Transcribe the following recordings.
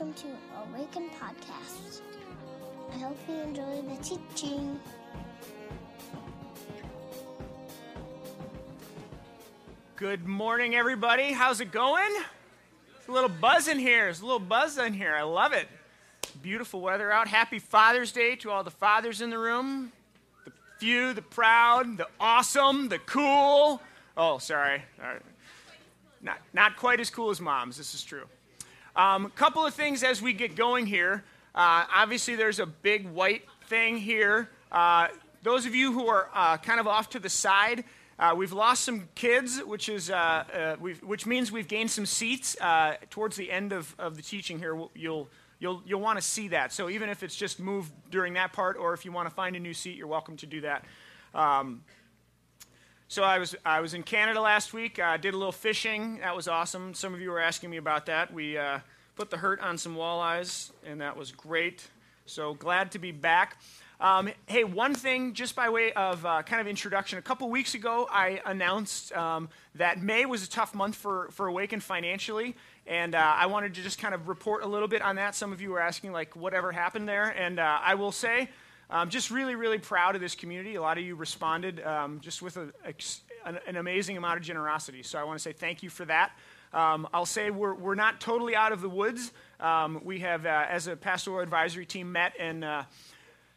welcome to Awaken Podcast. I hope you enjoy the teaching. Good morning, everybody. How's it going? It's a little buzz in here. I love it. Beautiful weather out. Happy Father's Day to all the fathers in the room. The few, the proud, the awesome, the cool. Oh, sorry. All right. Not quite as cool as moms. This is true. Couple of things as we get going here. Obviously, there's a big white thing here. Those of you who are kind of off to the side, we've lost some kids, which means we've gained some seats towards the end of the teaching here. You'll want to see that. So even if it's just moved during that part, or if you want to find a new seat, you're welcome to do that. So I was in Canada last week. I did a little fishing. That was awesome. Some of you were asking me about that. We put the hurt on some walleyes, and that was great. So glad to be back. Hey, one thing, just by way of kind of introduction, a couple weeks ago I announced that May was a tough month for Awaken financially, and I wanted to just kind of report a little bit on that. Some of you were asking, like, whatever happened there, and I will say, I'm just really, really proud of this community. A lot of you responded just with an amazing amount of generosity. So I want to say thank you for that. I'll say we're not totally out of the woods. We have, as a pastoral advisory team, met and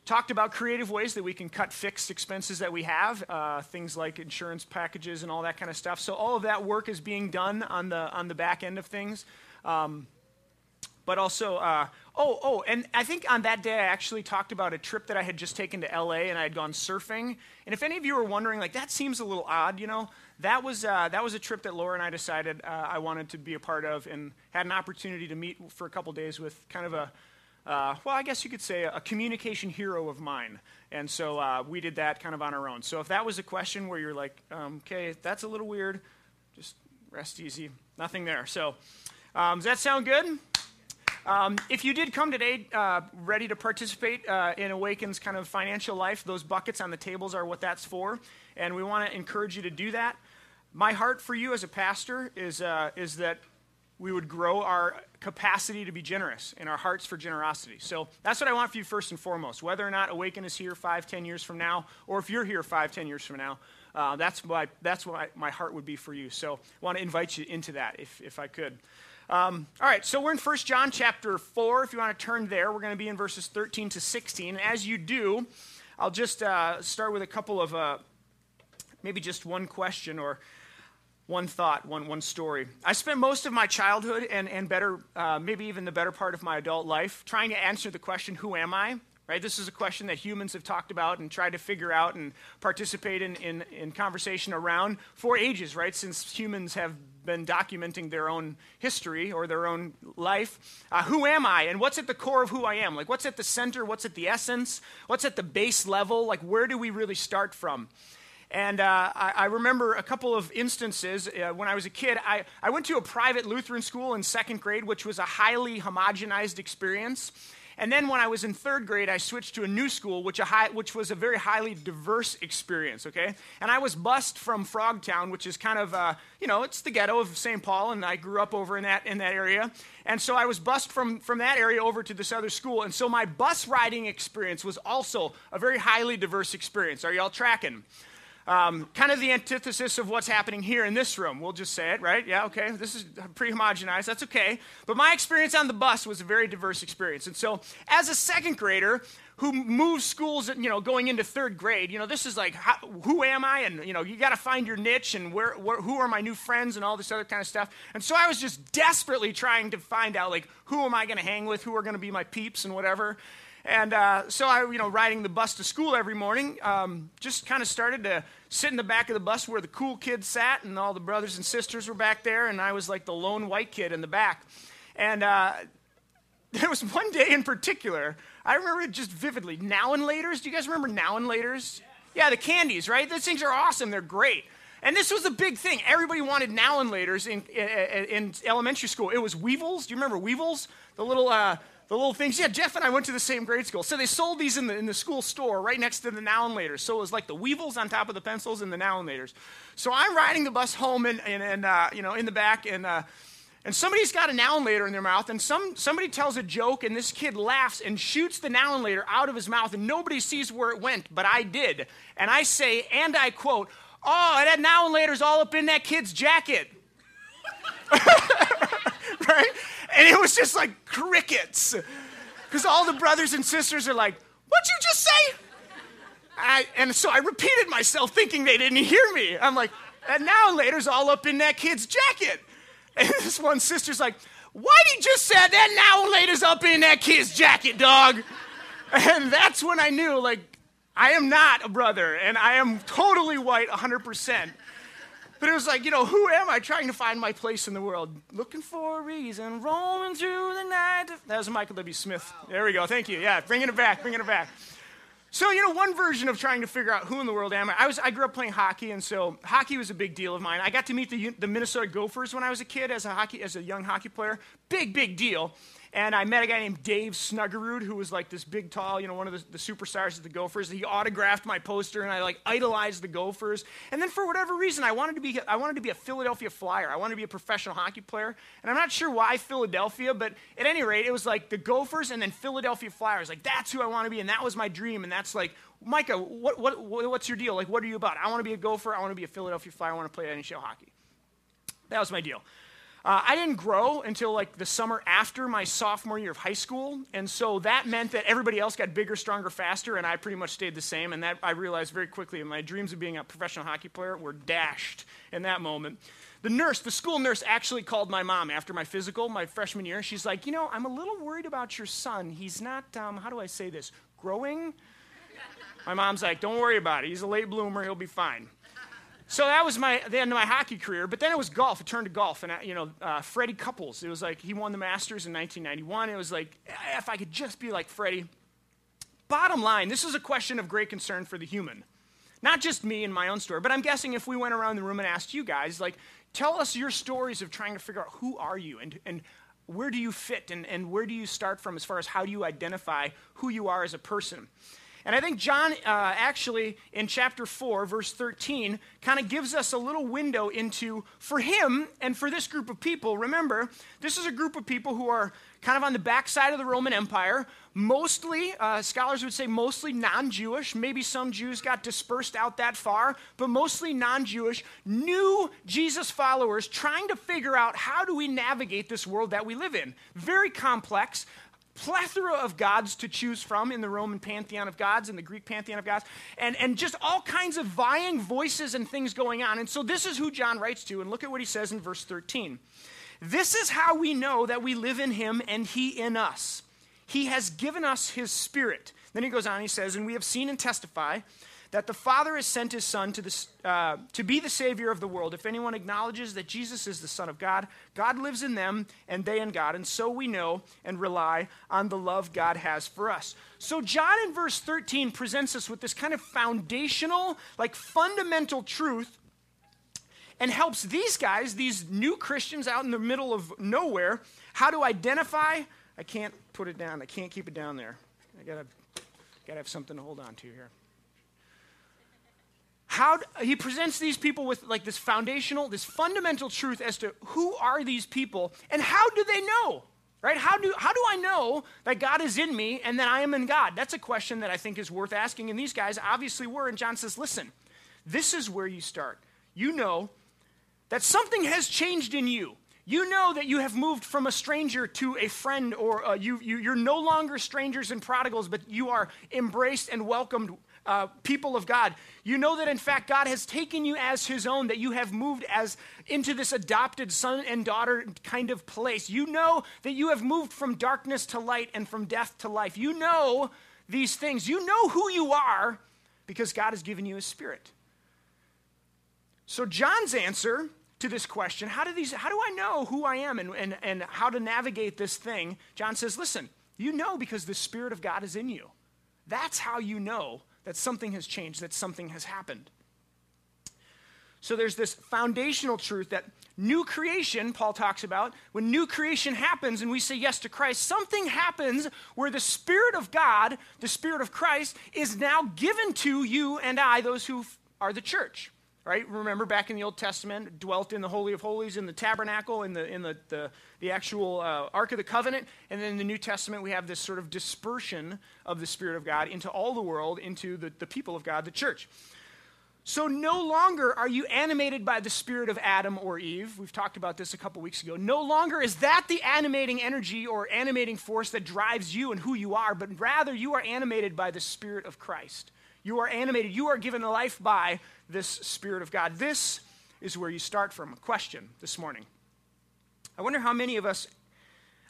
talked about creative ways that we can cut fixed expenses that we have, things like insurance packages and all that kind of stuff. So all of that work is being done on the back end of things. But also, and I think on that day I actually talked about a trip that I had just taken to LA, and I had gone surfing. And if any of you are wondering, like, that seems a little odd, you know, that was a trip that Laura and I decided I wanted to be a part of, and had an opportunity to meet for a couple days with kind of a communication hero of mine. And so we did that kind of on our own. So if that was a question where you're like, okay, that's a little weird, just rest easy, nothing there. So does that sound good? If you did come today ready to participate in Awaken's kind of financial life, those buckets on the tables are what that's for, and we want to encourage you to do that. My heart for you as a pastor is that we would grow our capacity to be generous and our hearts for generosity. So that's what I want for you first and foremost. Whether or not Awaken is here 5-10 years from now, or if you're here 5-10 years from now, that's why my heart would be for you. So I want to invite you into that if I could. All right, so we're in First John chapter 4. If you want to turn there, we're going to be in verses 13 to 16. And as you do, I'll just start with a couple of maybe just one question or one thought, one story. I spent most of my childhood and better, maybe even the better part of my adult life, trying to answer the question, who am I? Right? This is a question that humans have talked about and tried to figure out and participate in conversation around for ages, right? Since humans have been documenting their own history or their own life. Who am I? And what's at the core of who I am? Like, what's at the center? What's at the essence? What's at the base level? Like, where do we really start from? And I remember a couple of instances when I was a kid. I went to a private Lutheran school in second grade, which was a highly homogenized experience. And then when I was in third grade, I switched to a new school, which was a very highly diverse experience, okay? And I was bused from Frogtown, which is kind of, it's the ghetto of St. Paul, and I grew up over in that area. And so I was bused from that area over to this other school. And so my bus riding experience was also a very highly diverse experience. Are y'all tracking? Kind of the antithesis of what's happening here in this room. We'll just say it, right? Yeah, okay. This is pretty homogenized. That's okay. But my experience on the bus was a very diverse experience. And so as a second grader who moves schools, going into third grade, this is like, who am I? And, you got to find your niche and who are my new friends and all this other kind of stuff. And so I was just desperately trying to find out, like, who am I going to hang with? Who are going to be my peeps and whatever? And so I, riding the bus to school every morning, just kind of started to sit in the back of the bus where the cool kids sat, and all the brothers and sisters were back there, and I was like the lone white kid in the back. And there was one day in particular, I remember it just vividly, Now and Laters. Do you guys remember Now and Laters? Yeah, the candies, right? Those things are awesome. They're great. And this was a big thing. Everybody wanted Now and Laters in elementary school. It was Weevils. Do you remember Weevils? The little things. Yeah, Jeff and I went to the same grade school. So they sold these in the school store right next to the Now and Laters. So it was like the Weevils on top of the pencils and the Now and Laters. So I'm riding the bus home in the back, and And somebody's got a noun later in their mouth, and somebody tells a joke, and this kid laughs and shoots the noun later out of his mouth, and nobody sees where it went, but I did. And I say, and I quote, "Oh, that noun later's all up in that kid's jacket." Right? And it was just like crickets. Because all the brothers and sisters are like, "What'd you just say?" And so I repeated myself thinking they didn't hear me. I'm like, "That noun later's all up in that kid's jacket." And this one sister's like, "Why did you just say that noun later's up in that kid's jacket, dog?" And that's when I knew, like, I am not a brother, and I am totally white 100%. But it was like, you know, who am I trying to find my place in the world? Looking for a reason, roaming through the night. That was Michael W. Smith. Wow. There we go. Thank you. Yeah, bringing it back. So, you know, one version of trying to figure out who in the world am I. I grew up playing hockey, and so hockey was a big deal of mine. I got to meet the Minnesota Gophers when I was a kid as a young hockey player. Big deal. And I met a guy named Dave Snuggerud, who was like this big, tall, you know, one of the superstars of the Gophers. He autographed my poster, and I like idolized the Gophers. And then for whatever reason, I wanted to be a Philadelphia Flyer. I wanted to be a professional hockey player. And I'm not sure why Philadelphia, but at any rate, it was like the Gophers and then Philadelphia Flyers. Like, that's who I want to be, and that was my dream, and that's like, Micah, what's your deal? Like, what are you about? I want to be a Gopher. I want to be a Philadelphia Flyer. I want to play NHL hockey. That was my deal. I didn't grow until like the summer after my sophomore year of high school, and so that meant that everybody else got bigger, stronger, faster, and I pretty much stayed the same, and that I realized very quickly that my dreams of being a professional hockey player were dashed in that moment. The school nurse actually called my mom after my physical, my freshman year, and she's like, "You know, I'm a little worried about your son. He's not, how do I say this, growing?" My mom's like, "Don't worry about it. He's a late bloomer. He'll be fine." So that was the end of my hockey career. But then it was golf. It turned to golf. And, Freddie Couples. It was like he won the Masters in 1991. It was like, if I could just be like Freddie. Bottom line, this is a question of great concern for the human. Not just me and my own story, but I'm guessing if we went around the room and asked you guys, like, tell us your stories of trying to figure out who are you and where do you fit and where do you start from as far as how do you identify who you are as a person. And I think John actually, in chapter 4, verse 13, kind of gives us a little window into, for him and for this group of people, remember, this is a group of people who are kind of on the backside of the Roman Empire, mostly, scholars would say mostly non-Jewish, maybe some Jews got dispersed out that far, but mostly non-Jewish, new Jesus followers trying to figure out how do we navigate this world that we live in. Very complex. Plethora of gods to choose from in the Roman pantheon of gods and the Greek pantheon of gods, and just all kinds of vying voices and things going on. And so this is who John writes to, and look at what he says in verse 13. This is how we know that we live in him and he in us. He has given us his spirit. Then he goes on, he says, and we have seen and testify that the Father has sent his Son to be the Savior of the world. If anyone acknowledges that Jesus is the Son of God, God lives in them, and they in God. And so we know and rely on the love God has for us. So John in verse 13 presents us with this kind of foundational, like fundamental truth, and helps these guys, these new Christians out in the middle of nowhere, how to identify. I can't put it down. I can't keep it down there. I gotta have something to hold on to here. He presents these people with like this foundational, this fundamental truth as to who are these people and how do they know, right? How do I know that God is in me and that I am in God? That's a question that I think is worth asking. And these guys obviously were. And John says, listen, this is where you start. You know that something has changed in you. You know that you have moved from a stranger to a friend, or you're no longer strangers and prodigals, but you are embraced and welcomed people of God. You know that in fact God has taken you as his own, that you have moved as into this adopted son and daughter kind of place. You know that you have moved from darkness to light and from death to life. You know these things. You know who you are because God has given you his spirit. So John's answer to this question, how do I know who I am and how to navigate this thing? John says, listen, you know because the Spirit of God is in you. That's how you know that something has changed, that something has happened. So there's this foundational truth that new creation, Paul talks about, when new creation happens and we say yes to Christ, something happens where the Spirit of God, the Spirit of Christ, is now given to you and I, those who are the church. right? Remember back in the Old Testament, dwelt in the Holy of Holies, in the tabernacle, in the actual Ark of the Covenant. And then in the New Testament, we have this sort of dispersion of the Spirit of God into all the world, into the people of God, the church. So no longer are you animated by the spirit of Adam or Eve. We've talked about this a couple weeks ago. No longer is that the animating energy or animating force that drives you and who you are, but rather you are animated by the Spirit of Christ. You are animated. You are given life by this Spirit of God. This is where you start from. A question this morning. I wonder how many of us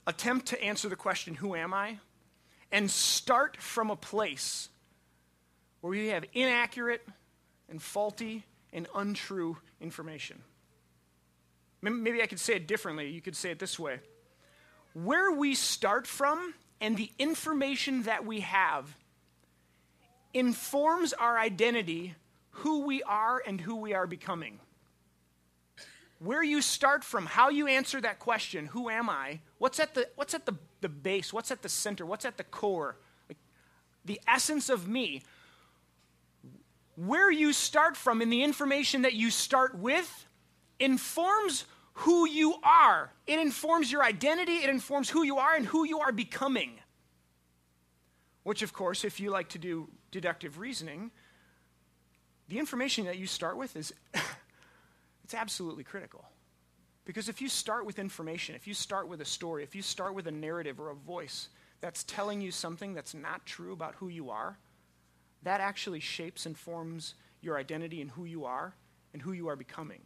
attempt to answer the question, who am I? And start from a place where we have inaccurate and faulty and untrue information. Maybe I could say it differently. You could say it this way. Where we start from and the information that we have informs our identity, who we are and who we are becoming. Where you start from, how you answer that question, who am I? What's at the base? What's at the center? What's at the core? Like, the essence of me. Where you start from and the information that you start with informs who you are. It informs your identity. It informs who you are and who you are becoming. Which, of course, if you like to do deductive reasoning, the information that you start with is it's absolutely critical. Because if you start with information, if you start with a story, if you start with a narrative or a voice that's telling you something that's not true about who you are, that actually shapes and forms your identity and who you are becoming.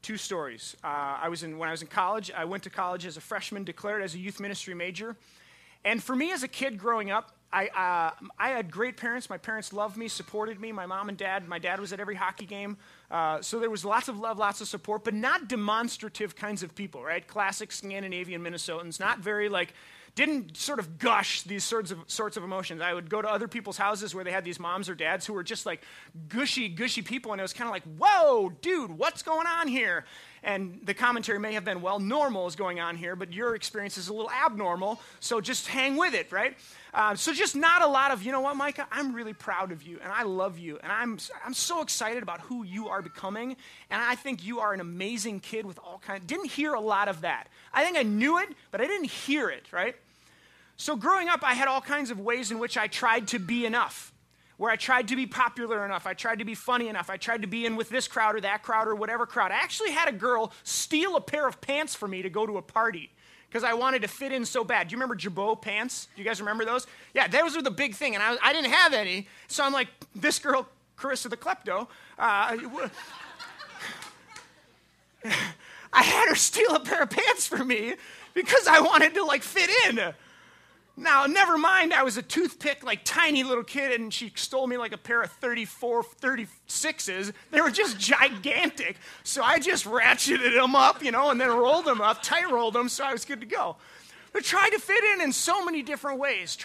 Two stories. When I was in college, I went to college as a freshman, declared as a youth ministry major. And for me as a kid growing up, I had great parents. My parents loved me, supported me. My mom and dad, my dad was at every hockey game. So there was lots of love, lots of support, but not demonstrative kinds of people, right? Classic Scandinavian Minnesotans, not very didn't sort of gush these sorts of emotions. I would go to other people's houses where they had these moms or dads who were just gushy people, and it was kind of like, whoa, dude, what's going on here? And the commentary may have been, well, normal is going on here, but your experience is a little abnormal, so just hang with it, right? So just not a lot of, you know what, Micah, I'm really proud of you, and I love you, and I'm so excited about who you are becoming, and I think you are an amazing kid with all kinds. Didn't hear a lot of that. I think I knew it, but I didn't hear it, right? So growing up, I had all kinds of ways in which I tried to be enough, where I tried to be popular enough, I tried to be funny enough, I tried to be in with this crowd or that crowd or whatever crowd. I actually had a girl steal a pair of pants for me to go to a party because I wanted to fit in so bad. Do you remember Jabot pants? Do you guys remember those? Yeah, those were the big thing, and I didn't have any. So I'm like, this girl, Carissa the Klepto, I had her steal a pair of pants for me because I wanted to fit in. Now, never mind, I was a toothpick, tiny little kid, and she stole me a pair of 34, 36s. They were just gigantic, so I just ratcheted them up, and then rolled them up, tight rolled them, so I was good to go. But tried to fit in so many different ways.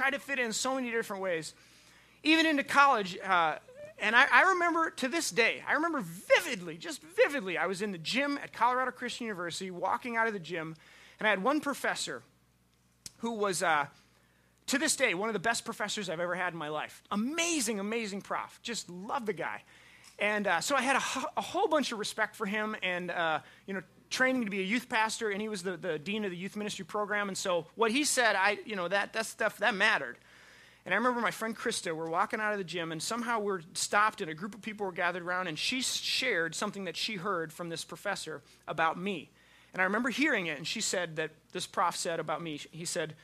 Even into college, and I remember to this day, I remember vividly, just vividly, I was in the gym at Colorado Christian University, walking out of the gym, and I had one professor who was... to this day, one of the best professors I've ever had in my life. Amazing, amazing prof. Just love the guy. And so I had a whole bunch of respect for him and, training to be a youth pastor, and he was the dean of the youth ministry program. And so what he said, that stuff, that mattered. And I remember my friend Krista, we're walking out of the gym, and somehow we're stopped, and a group of people were gathered around, and she shared something that she heard from this professor about me. And I remember hearing it, and she said that this prof said about me, he said,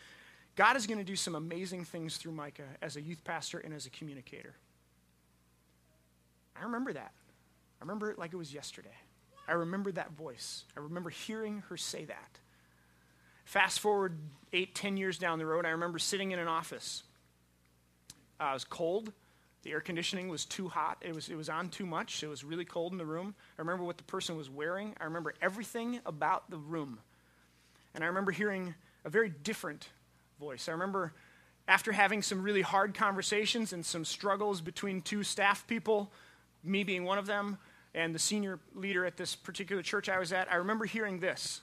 God is going to do some amazing things through Micah as a youth pastor and as a communicator. I remember that. I remember it like it was yesterday. I remember that voice. I remember hearing her say that. Fast forward 8-10 years down the road, I remember sitting in an office. It was cold. The air conditioning was too hot. It was on too much. It was really cold in the room. I remember what the person was wearing. I remember everything about the room. And I remember hearing a very different voice. I remember after having some really hard conversations and some struggles between two staff people, me being one of them, and the senior leader at this particular church I was at, I remember hearing this.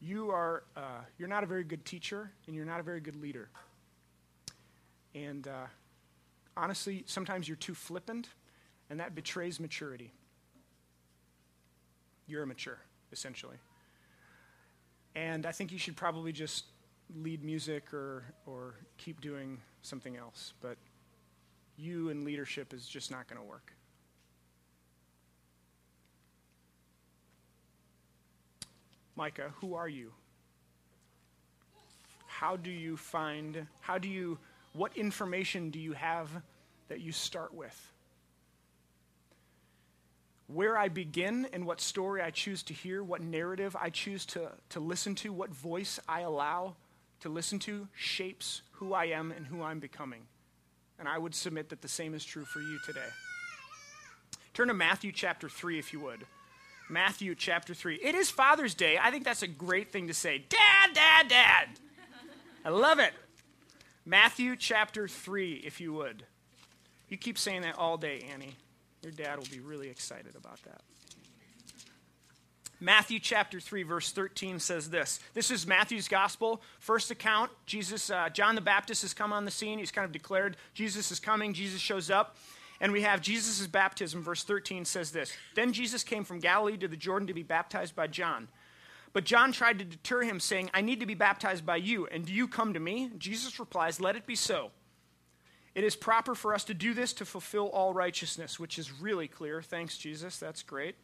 You're not a very good teacher, and you're not a very good leader. And honestly, sometimes you're too flippant, and that betrays maturity. You're immature, essentially. And I think you should probably just lead music or keep doing something else. But you and leadership is just not going to work. Micah, who are you? What information do you have that you start with? Where I begin and what story I choose to hear, what narrative I choose to listen to, what voice I allow to listen to shapes who I am and who I'm becoming. And I would submit that the same is true for you today. Turn to Matthew chapter 3 if you would. Matthew chapter 3. It is Father's Day. I think that's a great thing to say. Dad, Dad, Dad. I love it. Matthew chapter 3, if you would. You keep saying that all day, Annie. Your dad will be really excited about that. Matthew chapter 3, verse 13 says this. This is Matthew's gospel. First account, John the Baptist has come on the scene. He's kind of declared Jesus is coming. Jesus shows up. And we have Jesus' baptism. Verse 13 says this. Then Jesus came from Galilee to the Jordan to be baptized by John. But John tried to deter him, saying, I need to be baptized by you, and do you come to me? Jesus replies, let it be so. It is proper for us to do this to fulfill all righteousness, which is really clear. Thanks, Jesus. That's great.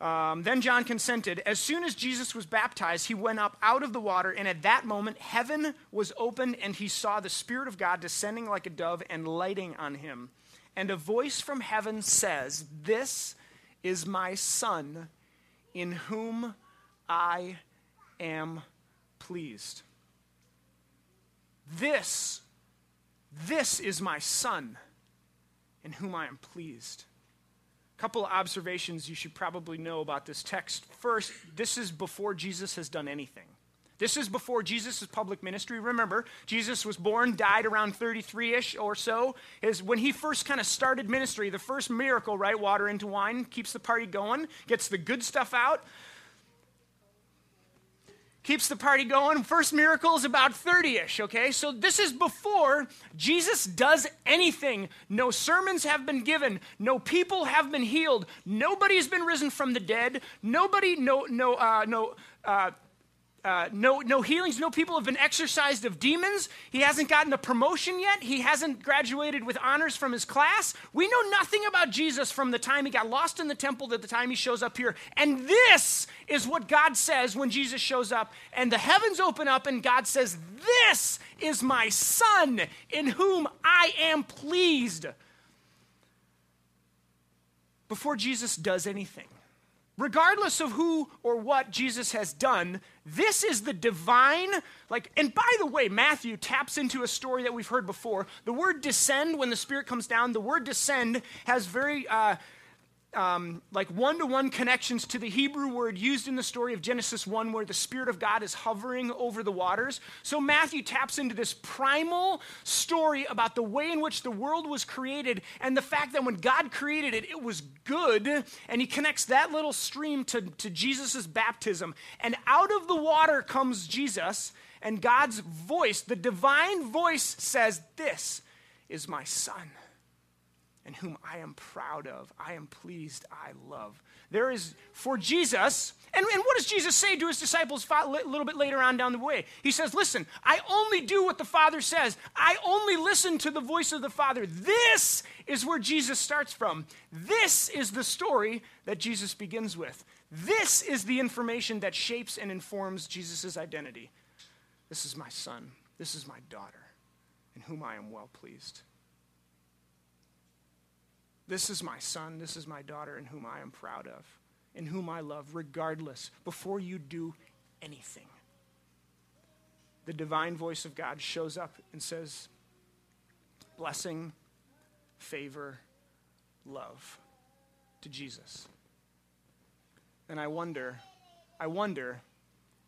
Then John consented. As soon as Jesus was baptized, he went up out of the water, and at that moment heaven was opened, and he saw the Spirit of God descending like a dove and lighting on him. And a voice from heaven says, this is my Son, in whom I am pleased. This is my Son, in whom I am pleased. A couple of observations you should probably know about this text. First, this is before Jesus has done anything. This is before Jesus' public ministry. Remember, Jesus was born, died around 33-ish or so. When he first kind of started ministry, the first miracle, right? Water into wine, keeps the party going, gets the good stuff out. Keeps the party going. First miracle is about 30-ish, okay? So this is before Jesus does anything. No sermons have been given. No people have been healed. Nobody's been risen from the dead. No healings. No people have been exorcised of demons. He hasn't gotten a promotion yet. He hasn't graduated with honors from his class. We know nothing about Jesus from the time he got lost in the temple to the time he shows up here. And this is what God says when Jesus shows up and the heavens open up and God says, this is my Son in whom I am pleased. Before Jesus does anything. Regardless of who or what Jesus has done, this is the divine, and by the way, Matthew taps into a story that we've heard before. The word descend, when the Spirit comes down, the word descend has very, one-to-one connections to the Hebrew word used in the story of Genesis 1, where the Spirit of God is hovering over the waters. So Matthew taps into this primal story about the way in which the world was created and the fact that when God created it, it was good, and he connects that little stream to Jesus' baptism. And out of the water comes Jesus, and God's voice, the divine voice, says, this is my Son, and whom I am proud of, I am pleased, I love. There is, for Jesus, and what does Jesus say to his disciples a little bit later on down the way? He says, listen, I only do what the Father says. I only listen to the voice of the Father. This is where Jesus starts from. This is the story that Jesus begins with. This is the information that shapes and informs Jesus' identity. This is my Son. This is my daughter, in whom I am well pleased. This is my Son, this is my daughter, in whom I am proud of, in whom I love, regardless, before you do anything. The divine voice of God shows up and says, blessing, favor, love to Jesus. And I wonder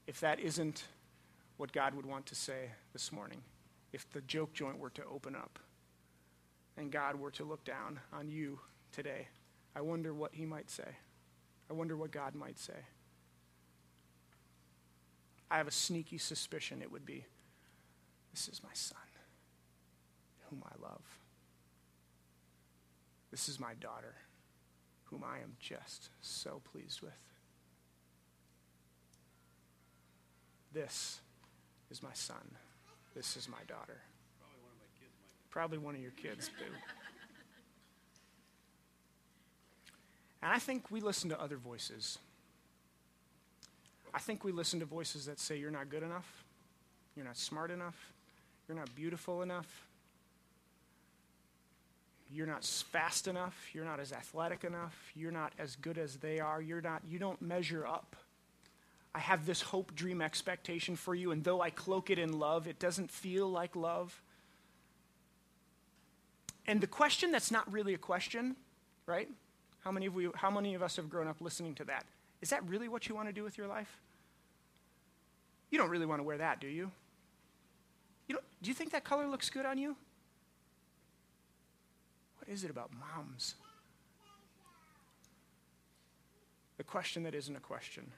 if that isn't what God would want to say this morning, if the joke joint were to open up. And God were to look down on you today, I wonder what he might say. I wonder what God might say. I have a sneaky suspicion it would be, this is my Son, whom I love. This is my daughter, whom I am just so pleased with. This is my son. This is my daughter. Probably one of my kids, Mike. Probably one of your kids, boo. And I think we listen to other voices. I think we listen to voices that say you're not good enough, you're not smart enough, you're not beautiful enough, you're not fast enough, you're not as athletic enough, you're not as good as they are, you don't measure up. I have this hope, dream, expectation for you, and though I cloak it in love, it doesn't feel like love. And the question that's not really a question, right? How many of us have grown up listening to that? Is that really what you want to do with your life? You don't really want to wear that, do you? Do you think that color looks good on you? What is it about moms? The question that isn't a question.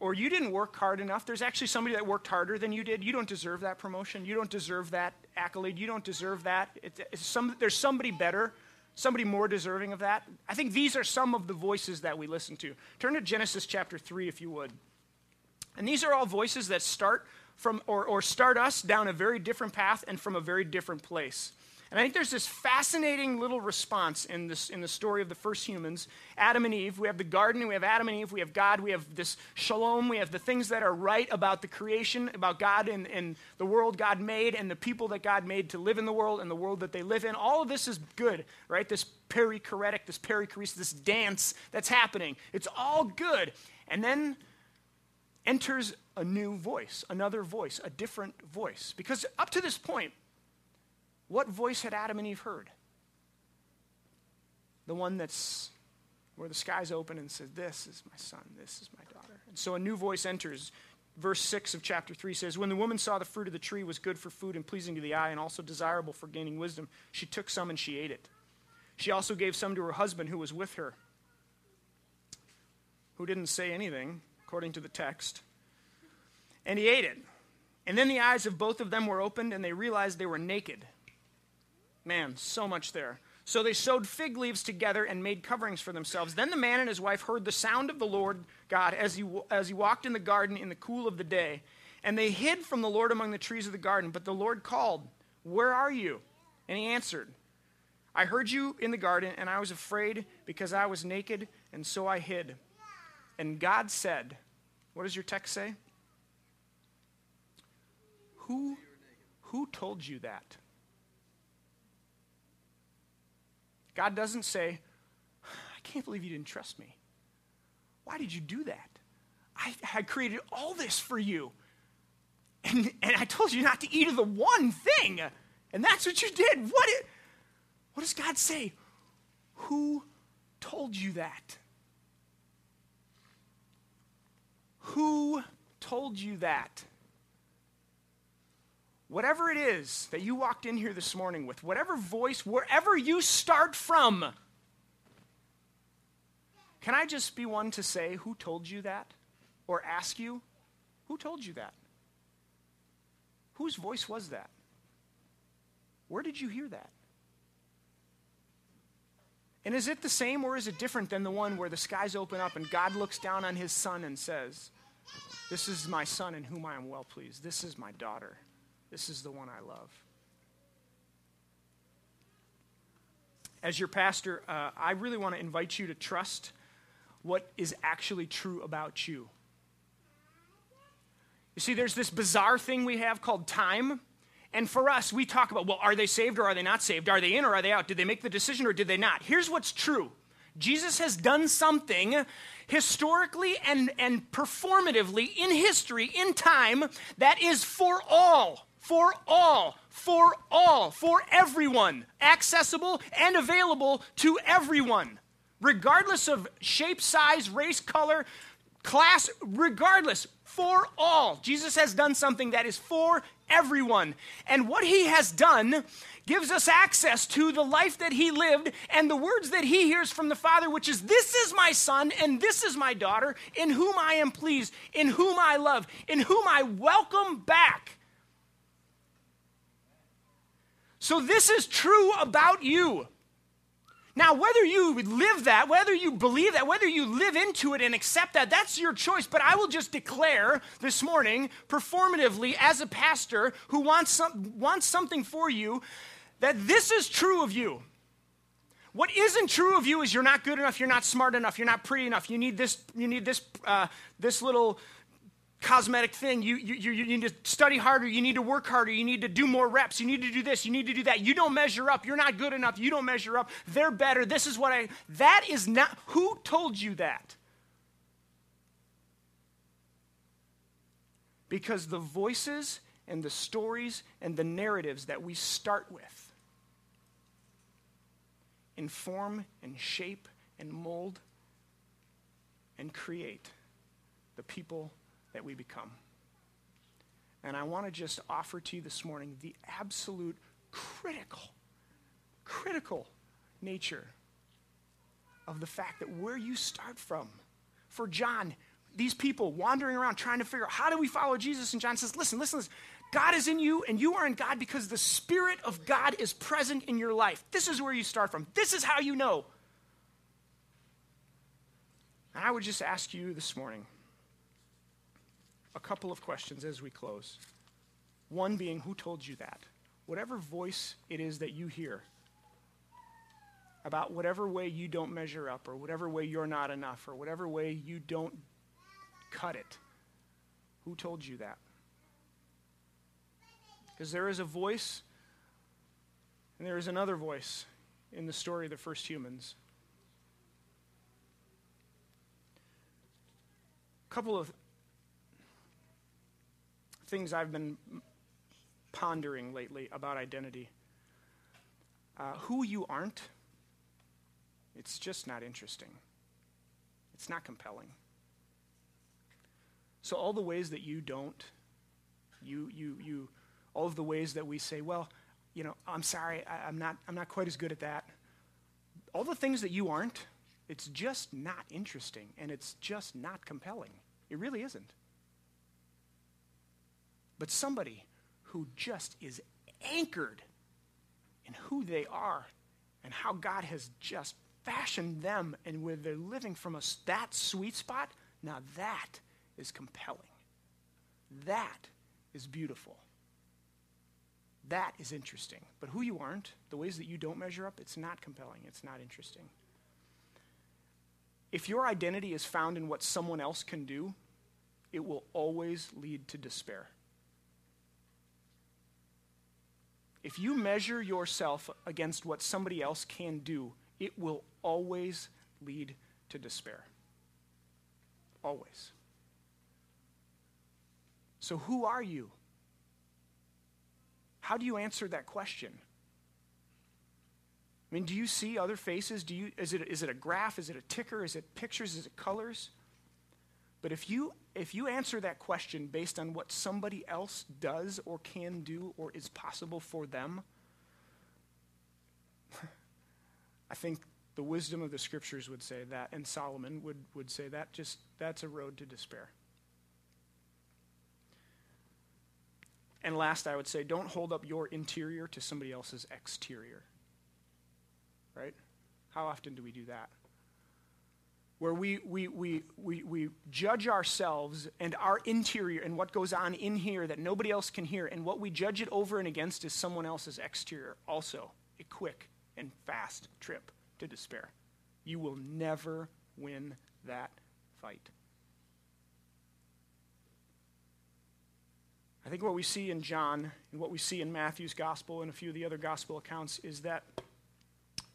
Or you didn't work hard enough. There's actually somebody that worked harder than you did. You don't deserve that promotion. You don't deserve that accolade. You don't deserve that. There's somebody better, somebody more deserving of that. I think these are some of the voices that we listen to. Turn to Genesis chapter 3 if you would. And these are all voices that start from or start us down a very different path and from a very different place. And I think there's this fascinating little response in the story of the first humans, Adam and Eve. We have the garden, we have Adam and Eve, we have God, we have this shalom, we have the things that are right about the creation, about God and the world God made and the people that God made to live in the world and the world that they live in. All of this is good, right? This perichoretic, this perichoresis, this dance that's happening. It's all good. And then enters a new voice, another voice, a different voice. Because up to this point, what voice had Adam and Eve heard? The one that's where the skies open and says, this is my son, this is my daughter. And so a new voice enters. Verse 6 of chapter 3 says, when the woman saw the fruit of the tree was good for food and pleasing to the eye and also desirable for gaining wisdom, she took some and she ate it. She also gave some to her husband who was with her, who didn't say anything, according to the text, and he ate it. And then the eyes of both of them were opened and they realized they were naked. Man, so much there. So they sewed fig leaves together and made coverings for themselves. Then the man and his wife heard the sound of the Lord God as he walked in the garden in the cool of the day. And they hid from the Lord among the trees of the garden. But the Lord called, "Where are you?" And he answered, "I heard you in the garden, and I was afraid because I was naked, and so I hid." And God said, what does your text say? Who told you that? God doesn't say, I can't believe you didn't trust me. Why did you do that? I had created all this for you. And I told you not to eat of the one thing. And that's what you did. What does God say? Who told you that? Who told you that? Whatever it is that you walked in here this morning with, whatever voice, wherever you start from, can I just be one to say, who told you that? Or ask you, who told you that? Whose voice was that? Where did you hear that? And is it the same or is it different than the one where the skies open up and God looks down on his son and says, this is my son in whom I am well pleased. This is my daughter. This is the one I love. As your pastor, I really want to invite you to trust what is actually true about you. You see, there's this bizarre thing we have called time. And for us, we talk about, well, are they saved or are they not saved? Are they in or are they out? Did they make the decision or did they not? Here's what's true. Jesus has done something historically and performatively in history, in time, that is for all. For all, for all, for everyone, accessible and available to everyone, regardless of shape, size, race, color, class, regardless, for all. Jesus has done something that is for everyone. And what he has done gives us access to the life that he lived and the words that he hears from the Father, which is, this is my son and this is my daughter, in whom I am pleased, in whom I love, in whom I welcome back. So this is true about you. Now, whether you live that, whether you believe that, whether you live into it and accept that, that's your choice. But I will just declare this morning, performatively, as a pastor who wants something for you, that this is true of you. What isn't true of you is you're not good enough, you're not smart enough, you're not pretty enough. You need this little cosmetic thing. You need to study harder, you need to work harder, you need to do more reps, you need to do this, you need to do that. You don't measure up, you're not good enough, you don't measure up, they're better, this is what I... That is not... Who told you that? Because the voices and the stories and the narratives that we start with inform and shape and mold and create the people that we become. And I want to just offer to you this morning the absolute critical nature of the fact that where you start from. For John, these people wandering around trying to figure out, how do we follow Jesus? And John says, listen. God is in you and you are in God because the Spirit of God is present in your life. This is where you start from. This is how you know. And I would just ask you this morning a couple of questions as we close. One being, who told you that? Whatever voice it is that you hear about whatever way you don't measure up or whatever way you're not enough or whatever way you don't cut it, who told you that? Because there is a voice and there is another voice in the story of the first humans. A couple of things I've been pondering lately about identity. Who you aren't, it's just not interesting. It's not compelling. So all the ways that you don't, you, all of the ways that we say, well, you know, I'm sorry, I'm not quite as good at that. All the things that you aren't, it's just not interesting and it's just not compelling. It really isn't. But somebody who just is anchored in who they are and how God has just fashioned them and where they're living from us, that sweet spot, now that is compelling. That is beautiful. That is interesting. But who you aren't, the ways that you don't measure up, it's not compelling. It's not interesting. If your identity is found in what someone else can do, it will always lead to despair. If you measure yourself against what somebody else can do, it will always lead to despair. Always. So who are you? How do you answer that question? I mean, do you see other faces? Is it a graph? Is it a ticker? Is it pictures? Is it colors? But if you answer that question based on what somebody else does or can do or is possible for them, I think the wisdom of the scriptures would say that, and Solomon would say that, just that's a road to despair. And last, I would say, don't hold up your interior to somebody else's exterior, right? How often do we do that? Where we judge ourselves and our interior and what goes on in here that nobody else can hear, and what we judge it over and against is someone else's exterior. Also, a quick and fast trip to despair. You will never win that fight. I think what we see in John and what we see in Matthew's gospel and a few of the other gospel accounts is that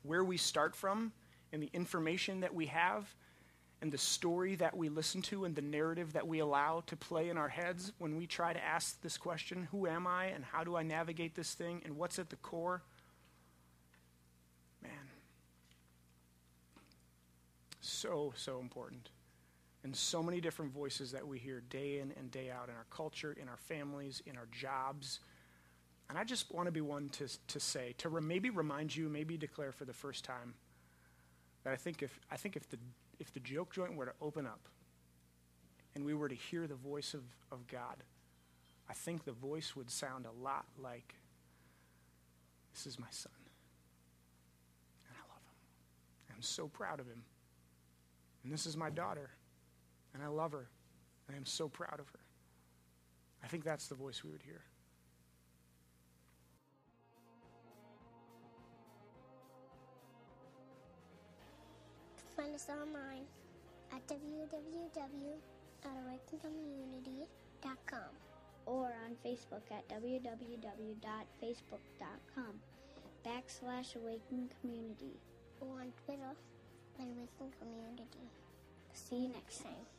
where we start from and the information that we have and the story that we listen to and the narrative that we allow to play in our heads when we try to ask this question, who am I and how do I navigate this thing and what's at the core? Man, so important. And so many different voices that we hear day in and day out in our culture, in our families, in our jobs. And I just want to be one to say, maybe remind you, maybe declare for the first time that I think if the joke joint were to open up and we were to hear the voice of God, I think the voice would sound a lot like This is my son. And I love him. I'm so proud of him. And this is my daughter. And I love her. And I am so proud of her. I think that's the voice we would hear. Find us online at www.awakencommunity.com or on Facebook at www.facebook.com/awakencommunity or on Twitter at awakencommunity. See you next time.